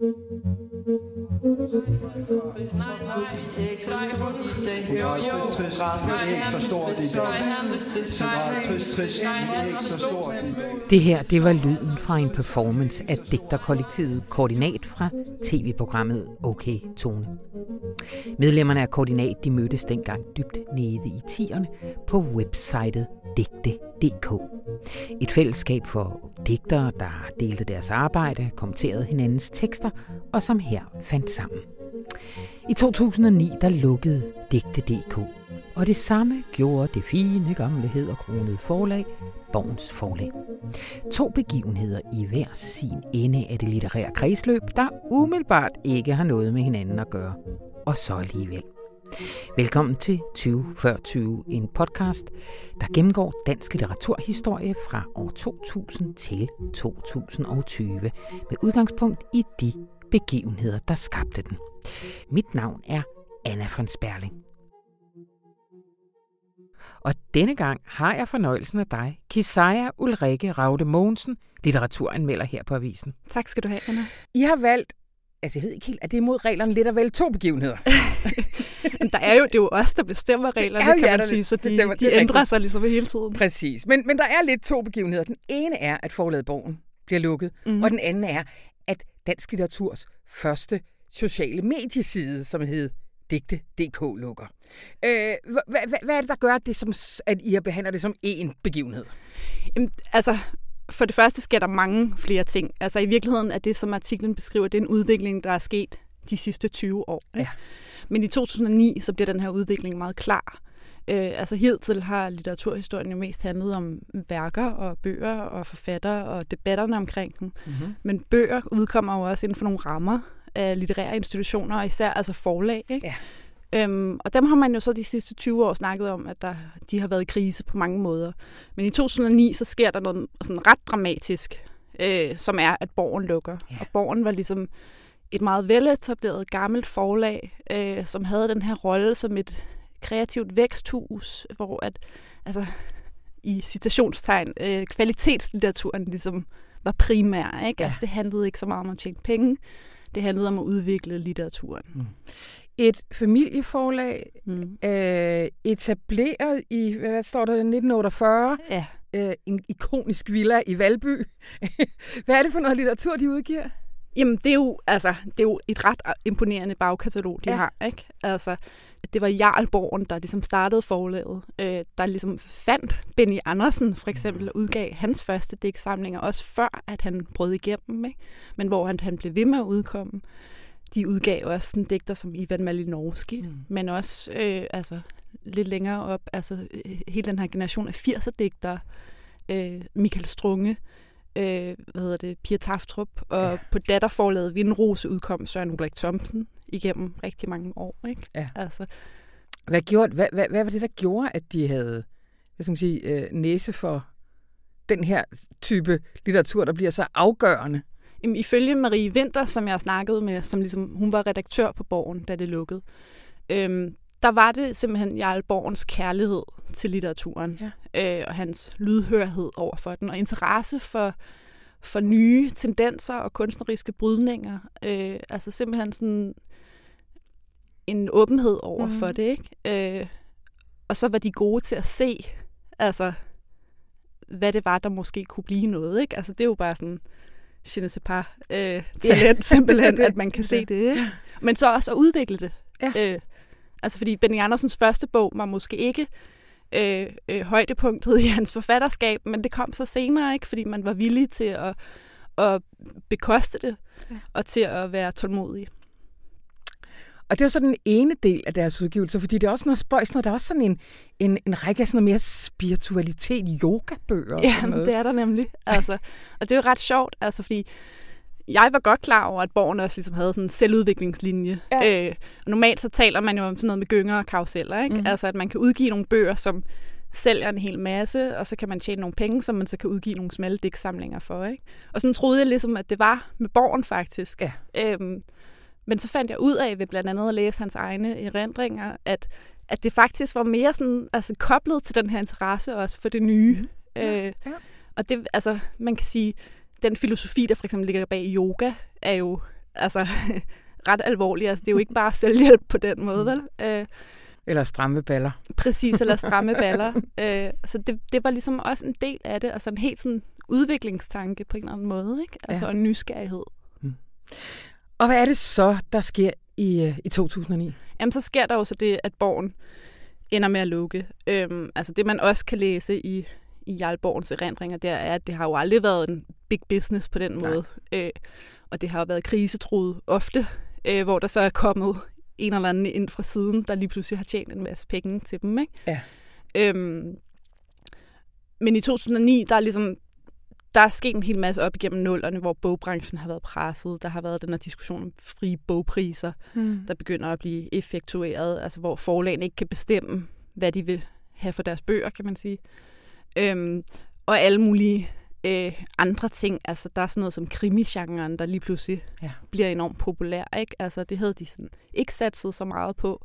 Det her, det var lyden fra en performance af digterkollektivet Koordinat fra tv-programmet OK Tone. Medlemmerne af Koordinat, de mødtes dengang dybt nede i 10'erne på websitet digte.dk. Et fællesskab for digtere, der delte deres arbejde, kommenterede hinandens tekster og som her fandt sammen. I 2009 der lukkede digte.dk, og det samme gjorde det fine gamle hæderkronede forlag, Borgens Forlag. To begivenheder i hver sin ende af det litterære kredsløb, der umiddelbart ikke har noget med hinanden at gøre, og så alligevel. Velkommen til 2040, en podcast, der gennemgår dansk litteraturhistorie fra år 2000 til 2020, med udgangspunkt i de begivenheder, der skabte den. Mit navn er Anna von Sperling. Og denne gang har jeg fornøjelsen af dig, Kisaja Ulrike Ravde Mogensen, litteraturanmelder her på Avisen. Tak skal du have, Anna. I har valgt, altså jeg ved ikke helt, at det er imod reglerne lidt at vælge to begivenheder. Der er jo, det er jo os, der bestemmer reglerne, kan man sige, så de ændrer sig ligesom hele tiden. Præcis, men der er lidt to begivenheder. Den ene er, at forlaget Borgen bliver lukket, og den anden er, at dansk litteraturs første sociale medieside, som hed digte.dk, lukker. Hvad er det, der gør, at, det som, at I behandler det som én begivenhed? Jamen, altså, for det første sker der mange flere ting. Altså, i virkeligheden er det, som artiklen beskriver, det er en udvikling, der er sket de sidste 20 år. Ja. Men i 2009, så bliver den her udvikling meget klar. Altså, hidtil har litteraturhistorien jo mest handlet om værker og bøger og forfattere og debatterne omkring dem. Mm-hmm. Men bøger udkommer jo også inden for nogle rammer af litterære institutioner, og især altså forlag, ikke? Ja. Og dem har man jo så de sidste 20 år snakket om, at de har været i krise på mange måder. Men i 2009, så sker der noget sådan ret dramatisk, som er, at Borgen lukker. Ja. Og Borgen var ligesom et meget veletableret gammelt forlag, som havde den her rolle som et kreativt væksthus, hvor at, altså i citationstegn, kvalitetslitteraturen ligesom var primær, ikke? Ja. Altså, det handlede ikke så meget om at tjene penge. Det handlede om at udvikle litteraturen. Mm. Et familieforlag etableret i, hvad står der, 1948, ja. En ikonisk villa i Valby. Hvad er det for noget litteratur, de udgiver? Jamen, det er jo et ret imponerende bagkatalog, de har, ikke? Altså, det var Jarl Borgen, der ligesom startede forlaget, der ligesom fandt Benny Andersen, for eksempel, og udgav hans første digtsamlinger, også før, at han brød igennem, ikke? Men hvor han blev ved med at udkomme. De udgav også sådan digter som Ivan Malinovski, men også altså, lidt længere op, altså hele den her generation af 80'er digtere, Michael Strunge, Pia Taftrup, og på datterforlaget Vindrose udkom Søren Ulrik Thomsen igennem rigtig mange år, ikke? Ja. Altså. Hvad var det, der gjorde, at de havde, hvad skal man sige, næse for den her type litteratur, der bliver så afgørende? Jamen, ifølge Marie Vinter, som jeg snakkede med, som ligesom, hun var redaktør på Borgen, da det lukkede, der var det simpelthen Jarl Borgens kærlighed til litteraturen, og hans lydhørhed over for den, og interesse for nye tendenser og kunstneriske brydninger. Altså simpelthen sådan en åbenhed over for det, ikke? Og så var de gode til at se, altså, hvad det var, der måske kunne blive noget, ikke? Altså, det er jo bare sådan je ne sais pas talent, simpelthen, at man kan se det, ikke? Men så også at udvikle det. Ja. Altså fordi Benny Andersens første bog var måske ikke højdepunktet i hans forfatterskab, men det kom så senere, ikke? Fordi man var villig til at bekoste det, og til at være tålmodig. Og det er så den ene del af deres udgivelser, fordi det er også noget spøjs, når der er også sådan en række af sådan noget mere spiritualitet, yogabøger. Ja, det er der nemlig. Altså. Og det er jo ret sjovt, altså fordi jeg var godt klar over, at Borgen også ligesom havde sådan en selvudviklingslinje. Ja. Normalt så taler man jo om sådan noget med gynger og karuseller, ikke? Mm-hmm. Altså at man kan udgive nogle bøger, som sælger en hel masse, og så kan man tjene nogle penge, som man så kan udgive nogle smalle digtsamlinger for, ikke? Og sådan troede jeg ligesom, at det var med Borgen faktisk. Ja. Men så fandt jeg ud af, ved blandt andet at læse hans egne erindringer, at det faktisk var mere sådan, altså, koblet til den her interesse også for det nye. Ja. Og det, altså, man kan sige, den filosofi, der for eksempel ligger bag yoga, er jo altså, ret alvorlige. Altså, det er jo ikke bare selvhjælp på den måde, vel? Eller stramme baller. Præcis, eller stramme baller. Så det var ligesom også en del af det, altså en helt sådan udviklingstanke på en eller anden måde, ikke? Altså ja. En nysgerrighed. Mm. Og hvad er det så, der sker i 2009? Jamen, så sker der jo så det, at Borgen ender med at lukke. Altså det, man også kan læse i Jarl Borgens erindringer, der er, at det har jo aldrig været en big business på den måde. Og det har jo været krisetruet ofte, hvor der så er kommet en eller anden ind fra siden, der lige pludselig har tjent en masse penge til dem, ikke? Ja. Men i 2009, der er sket en hel masse op igennem 00'erne, hvor bogbranchen har været presset. Der har været den her diskussion om frie bogpriser, der begynder at blive effektueret, altså hvor forlagene ikke kan bestemme, hvad de vil have for deres bøger, kan man sige. Og alle mulige andre ting. Altså, der er sådan noget som krimi-genren, der lige pludselig bliver enormt populær, ikke? Altså, det havde de sådan ikke satset så meget på.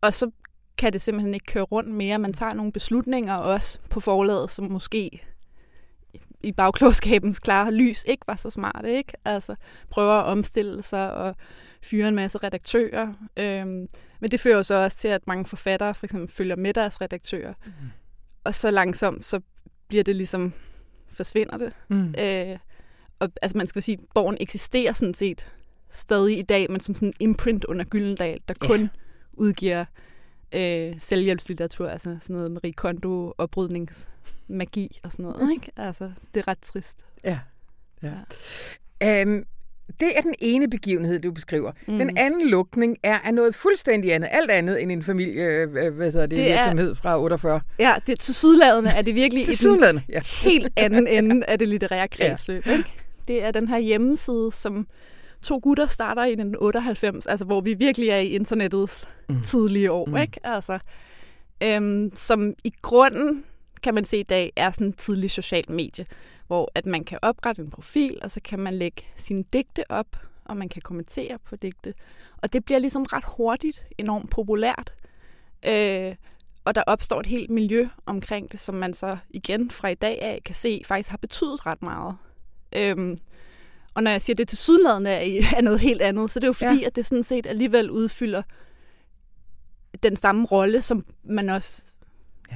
Og så kan det simpelthen ikke køre rundt mere. Man tager nogle beslutninger også på forlaget, som måske i bagklogskabens klare lys ikke var så smarte, ikke? Altså, prøver at omstille sig og fyre en masse redaktører. Men det fører jo så også til, at mange forfattere for eksempel følger med deres redaktører. Mm-hmm. Og så langsomt, så bliver det ligesom, forsvinder det. Mm. Og altså man skal sige, Borgen eksisterer sådan set stadig i dag, men som sådan en imprint under Gyldendal, der kun udgiver selvhjælpslitteratur, altså sådan noget Marie Kondo, oprydningsmagi og sådan noget, ikke? Altså, det er ret trist. Ja. Det er den ene begivenhed, du beskriver. Mm. Den anden lukning er noget fuldstændig andet. Alt andet end en familievirksomhed fra 48. Ja, det, til sydladende er det virkelig en helt anden ende af det litterære kredsløb. Ja. Det er den her hjemmeside, som 2 gutter starter i 1998, altså hvor vi virkelig er i internettets tidlige år. Ikke? Altså, som i grunden, kan man se i dag, er sådan en tidlig social medie, hvor at man kan oprette en profil, og så kan man lægge sine digte op, og man kan kommentere på digte. Og det bliver ligesom ret hurtigt enormt populært. Og der opstår et helt miljø omkring det, som man så igen fra i dag af kan se, faktisk har betydet ret meget. Og når jeg siger, det til sydlandet er noget helt andet, så det er jo fordi, at det sådan set alligevel udfylder den samme rolle, som man også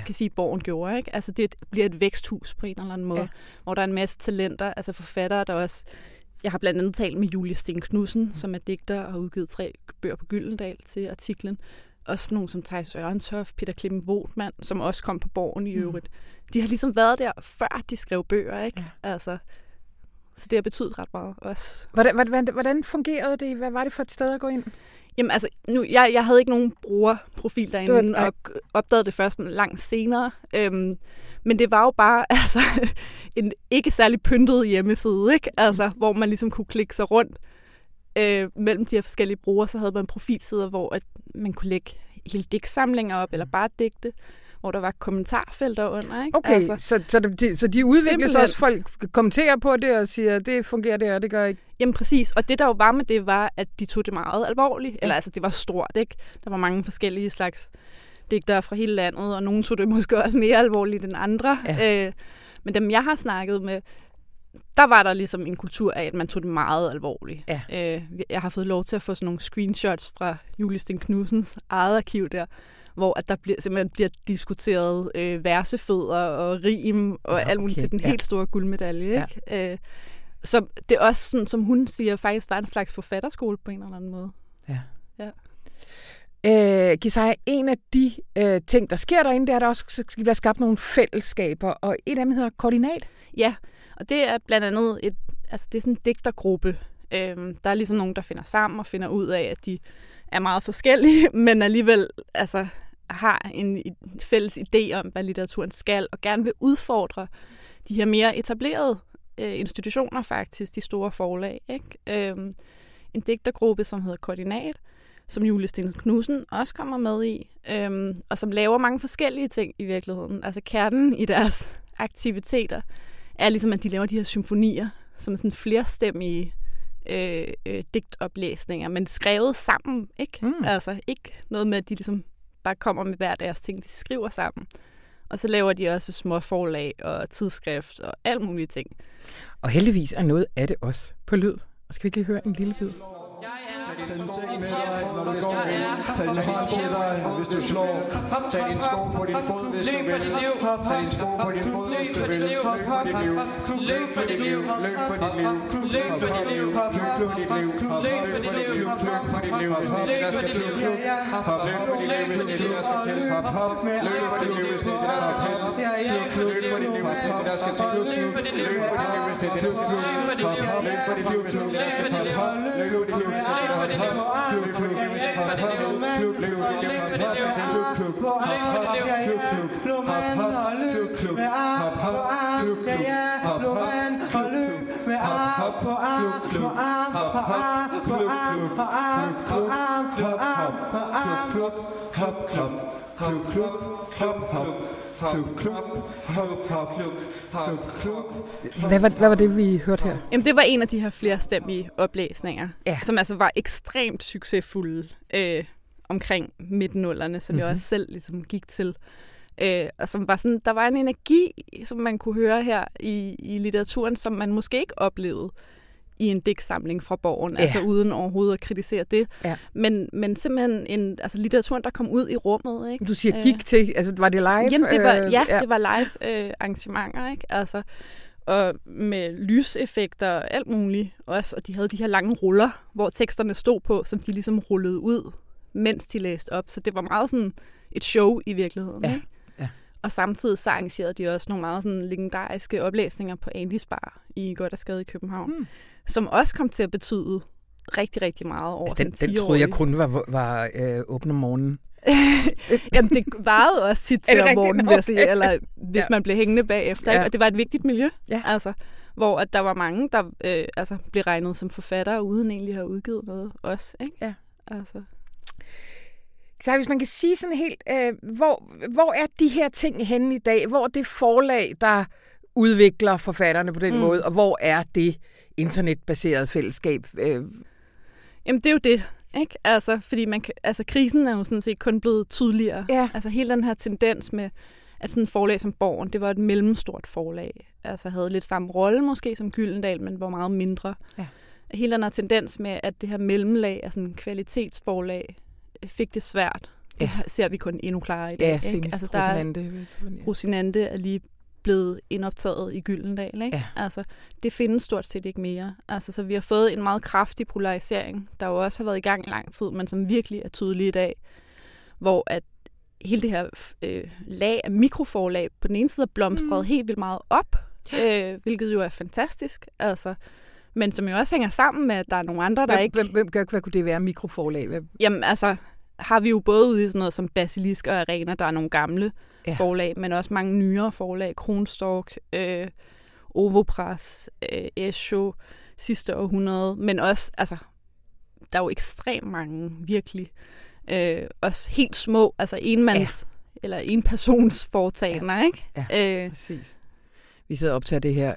kan sige, Borgen gjorde, ikke? Altså, det bliver et væksthus på en eller anden måde, hvor der er en masse talenter, altså forfattere, der også... Jeg har blandt andet talt med Julie Sten Knudsen, som er digter og har udgivet 3 bøger på Gyldendal til artiklen. Også nogen som Thijs Sørenshof, Peter Klimt Wodtmann, som også kom på Borgen i øvrigt. De har ligesom været der, før de skrev bøger, ikke? Altså, så det har betydet ret meget også. Hvordan fungerede det? Hvad var det for et sted at gå ind? Jamen altså, jeg havde ikke nogen brugerprofil derinde, og opdagede det først langt senere. Men det var jo bare altså, en ikke særlig pyntet hjemmeside, ikke? Altså, hvor man ligesom kunne klikke sig rundt mellem de her forskellige brugere. Så havde man profilsider, hvor at man kunne lægge hele digtsamlinger op, eller bare digte, hvor der var kommentarfelter under. Ikke? Okay, altså, så de udvikles også, folk kommenterer på det og siger, det fungerer det, og det gør ikke. Jamen præcis, og det der jo var med det, var, at de tog det meget alvorligt. Eller altså, det var stort, ikke? Der var mange forskellige slags digtere fra hele landet, og nogen tog det måske også mere alvorligt end andre. Ja. Men dem, jeg har snakket med, der var der ligesom en kultur af, at man tog det meget alvorligt. Ja. Jeg har fået lov til at få sådan nogle screenshots fra Julie Sten Knudsens eget arkiv der, hvor at der simpelthen bliver diskuteret versefødder og rim og alt muligt til den helt store guldmedalje. Ikke? Ja. Så det er også, sådan, som hun siger, faktisk var en slags forfatterskole på en eller anden måde. Ja. Kisaja, en af de ting, der sker derinde, det er, at der også bliver skabt nogle fællesskaber, og et af dem hedder Koordinat. Ja, og det er blandt andet det er sådan en digtergruppe. Der er ligesom nogen, der finder sammen og finder ud af, at de er meget forskellige, men alligevel altså, har en fælles idé om, hvad litteraturen skal, og gerne vil udfordre de her mere etablerede institutioner faktisk, de store forlag. Ikke? En digtergruppe, som hedder Koordinat, som Julie Sten Knudsen også kommer med i, og som laver mange forskellige ting i virkeligheden. Altså kernen i deres aktiviteter er ligesom, at de laver de her symfonier, som er sådan flerstemmige digtoplæsninger, men skrevet sammen, ikke? Altså ikke noget med, at de ligesom bare kommer med hver deres ting, de skriver sammen. Og så laver de også små forlag og tidsskrift og alt mulige ting. Og heldigvis er noget af det også på lyd. Og skal vi ikke lige høre en lille bid? Tag din seng med dig, når du går ind. Tag din hånd til dig, hvis du slår. Tag din sko på din fod, hvis du vil. Tag din sko på din fod, hvis du vil. Løb for dit liv. Løb for dit liv. Løb for dit liv. Løb for dit liv. Løb for dit liv. Løb for dit liv. Løb for dit liv. Hvis det er det, der skal til. Løb for dit liv, hvis det er det, der skal til. Løb for dit liv, hvis det er det, der skal til. Løb for dit liv, hvis det er det, der skal til. Løb for dit liv, hvis det er det, der skal til. Løb for dit liv, hvis det er det, der skal til. Løb for dit liv, hvis det er det, Hvad var det, vi hørte her? Jamen, det var en af de her flerstemmige oplæsninger, som altså var ekstremt succesfulde omkring midten-nullerne, som jeg også selv ligesom gik til. Og som var sådan, der var en energi, som man kunne høre her i litteraturen, som man måske ikke oplevede i en digtsamling fra Borgen, altså uden overhovedet at kritisere det. Ja. Men simpelthen litteraturen, der kom ud i rummet. Ikke? Du siger gik til, altså var det live? Jamen, det var, det var live arrangementer, ikke? Altså, og med lyseffekter og alt muligt også, og de havde de her lange ruller, hvor teksterne stod på, som de ligesom rullede ud, mens de læste op. Så det var meget sådan et show i virkeligheden. Ja. Ikke? Ja. Og samtidig så arrangerede de også nogle meget sådan legendariske oplæsninger på Andisbar i Gårddersgade i København. Hmm. Som også kom til at betyde rigtig, rigtig meget over den 10-årige. Den troede jeg kun var åben om morgenen. Jamen, det varede også tit til om morgenen, vil jeg sige, eller hvis man blev hængende bagefter. Ja. Og det var et vigtigt miljø, hvor at der var mange, der blev regnet som forfattere, uden egentlig at have udgivet noget også. Ikke? Ja. Altså. Så hvis man kan sige sådan helt, hvor er de her ting henne i dag? Hvor er det forlag, der udvikler forfatterne på den måde, og hvor er det internetbaseret fællesskab? Jamen, det er jo det, ikke? Altså, fordi krisen er jo sådan set kun blevet tydeligere. Ja. Altså, hele den her tendens med, at sådan et forlag som Borgen, det var et mellemstort forlag. Altså, havde lidt samme rolle måske som Gyldendal, men var meget mindre. Ja. Hele den her tendens med, at det her mellemlag er sådan en kvalitetsforlag, fik det svært. Det ser vi kun endnu klarere i dag. Ja, senest altså, Rosinante. Rosinante er lige blevet indoptaget i Gyldendal, ikke? Ja. Altså, det findes stort set ikke mere. Altså, så vi har fået en meget kraftig polarisering, der jo også har været i gang lang tid, men som virkelig er tydelig i dag, hvor at hele det her lag af mikroforlag på den ene side er blomstret helt vildt meget op, hvilket jo er fantastisk, altså, men som jo også hænger sammen med, at der er nogle andre, der ikke... Hvad kunne det være, mikroforlag? Jamen, altså, har vi jo både ude i sådan noget som Basilisk og Arena, der er nogle gamle forlag, men også mange nyere forlag. Kronstork, Ovopress, Esho, sidste århundrede. Men også, altså, der er jo ekstremt mange, virkelig. Også helt små, altså enmands- eller enpersons foretagender, ikke? Ja, præcis. Vi sidder og optager det her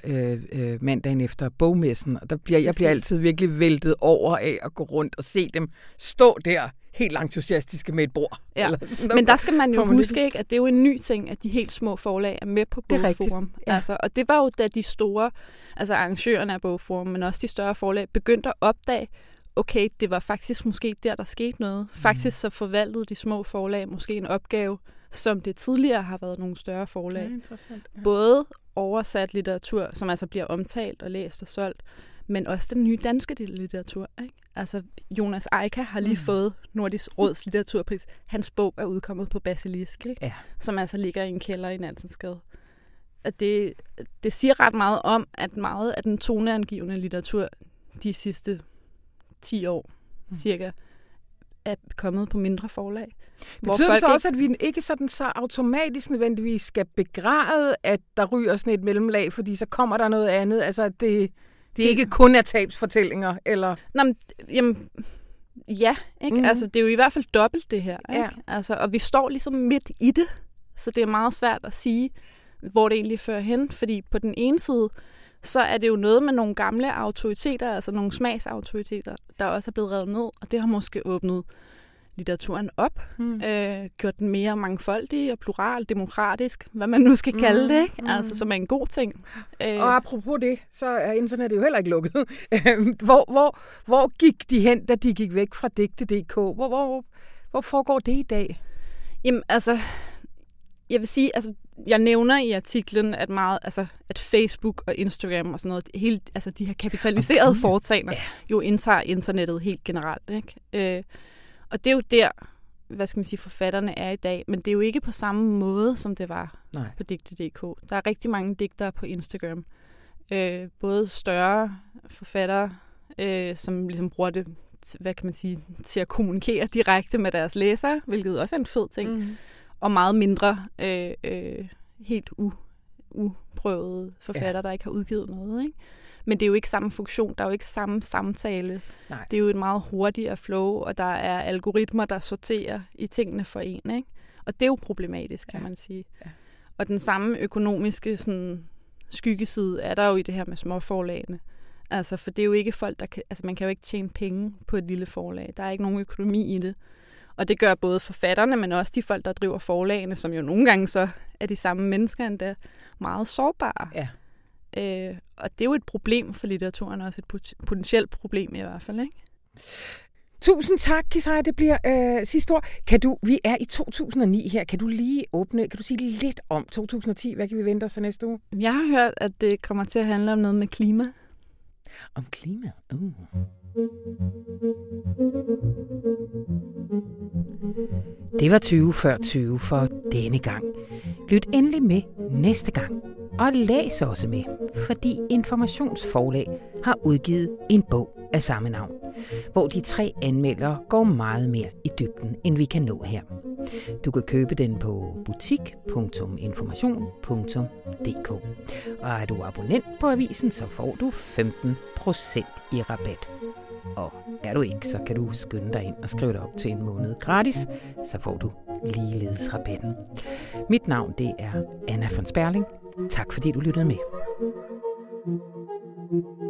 mandagen efter bogmessen, og jeg bliver altid virkelig væltet over af at gå rundt og se dem stå der, helt entusiastiske med et bord. Ja. Men der skal man jo huske, ikke, at det er jo en ny ting, at de helt små forlag er med på Bogforum. Ja. Altså, og det var jo, da de store, altså arrangørerne af Bogforum, men også de større forlag, begyndte at opdage, okay, det var faktisk måske der skete noget. Faktisk så forvaltede de små forlag måske en opgave, som det tidligere har været nogle større forlag. Både oversat litteratur, som altså bliver omtalt og læst og solgt, men også den nye danske litteratur. Ikke? Altså, Jonas Eika har lige fået Nordisk Råds litteraturpris. Hans bog er udkommet på Basilisk, ikke? Ja. Som altså ligger i en kælder i Nansensgade. Og det siger ret meget om, at meget af den toneangivende litteratur de sidste 10 år cirka, er kommet på mindre forlag. Betyder det så også, at vi ikke sådan så automatisk nødvendigvis skal begræde, at der ryger sådan et mellemlag, fordi så kommer der noget andet? Altså, at det ikke kun er tabsfortællinger, eller... Nå, men, jamen, ja, ikke? Mm. Altså, det er jo i hvert fald dobbelt det her, ikke? Ja. Altså, og vi står ligesom midt i det, så det er meget svært at sige, hvor det egentlig fører hen, fordi på den ene side, så er det jo noget med nogle gamle autoriteter, altså nogle smagsautoriteter, der også er blevet revet ned, og det har måske åbnet litteraturen op, gjort den mere mangfoldig og plural, demokratisk, hvad man nu skal kalde det, ikke? Altså som er en god ting. Og apropos det, så er internettet jo heller ikke lukket. Hvor gik de hen, da de gik væk fra digte.dk? Hvor foregår det i dag? Jamen altså, jeg vil sige, altså, jeg nævner i artiklen, at meget, altså, at Facebook og Instagram og sådan noget, hele, altså de her kapitaliserede foretagender, jo indtager internettet helt generelt, ikke? Og det er jo der, hvad skal man sige, forfatterne er i dag, men det er jo ikke på samme måde, som det var på digte.dk. Der er rigtig mange digtere på Instagram. Både større forfattere, som ligesom bruger det, hvad kan man sige, til at kommunikere direkte med deres læsere, hvilket også er en fed ting, og meget mindre helt uprøvede forfattere, der ikke har udgivet noget, ikke? Men det er jo ikke samme funktion, der er jo ikke samme samtale. Nej. Det er jo et meget hurtigere flow, og der er algoritmer, der sorterer i tingene for en, ikke? Og det er jo problematisk, kan man sige. Ja. Og den samme økonomiske sådan, skyggeside er der jo i det her med småforlagene. Altså, for det er jo ikke folk, der kan, altså man kan jo ikke tjene penge på et lille forlag. Der er ikke nogen økonomi i det. Og det gør både forfatterne, men også de folk, der driver forlagene, som jo nogle gange så er de samme mennesker endda, meget sårbare. Ja. Og det er jo et problem for litteraturen, også et potentielt problem i hvert fald, ikke? Tusind tak, Kisaja. Det bliver sidste år. Vi er i 2009 her. Kan du lige åbne, kan du sige lidt om 2010? Hvad kan vi vente os næste uge? Jeg har hørt, at det kommer til at handle om noget med klima. Om klima? Det var 20 før 20 for denne gang. Lyt endelig med næste gang. Og læs også med, fordi Informationsforlag har udgivet en bog af samme navn, hvor de 3 anmeldere går meget mere i dybden, end vi kan nå her. Du kan købe den på butik.information.dk. Og er du abonnent på avisen, så får du 15% i rabat. Og er du ikke, så kan du skynde dig ind og skrive dig op til en måned gratis, så får du ligeledes rabatten. Mit navn det er Anna von Sperling. Tak fordi du lyttede med.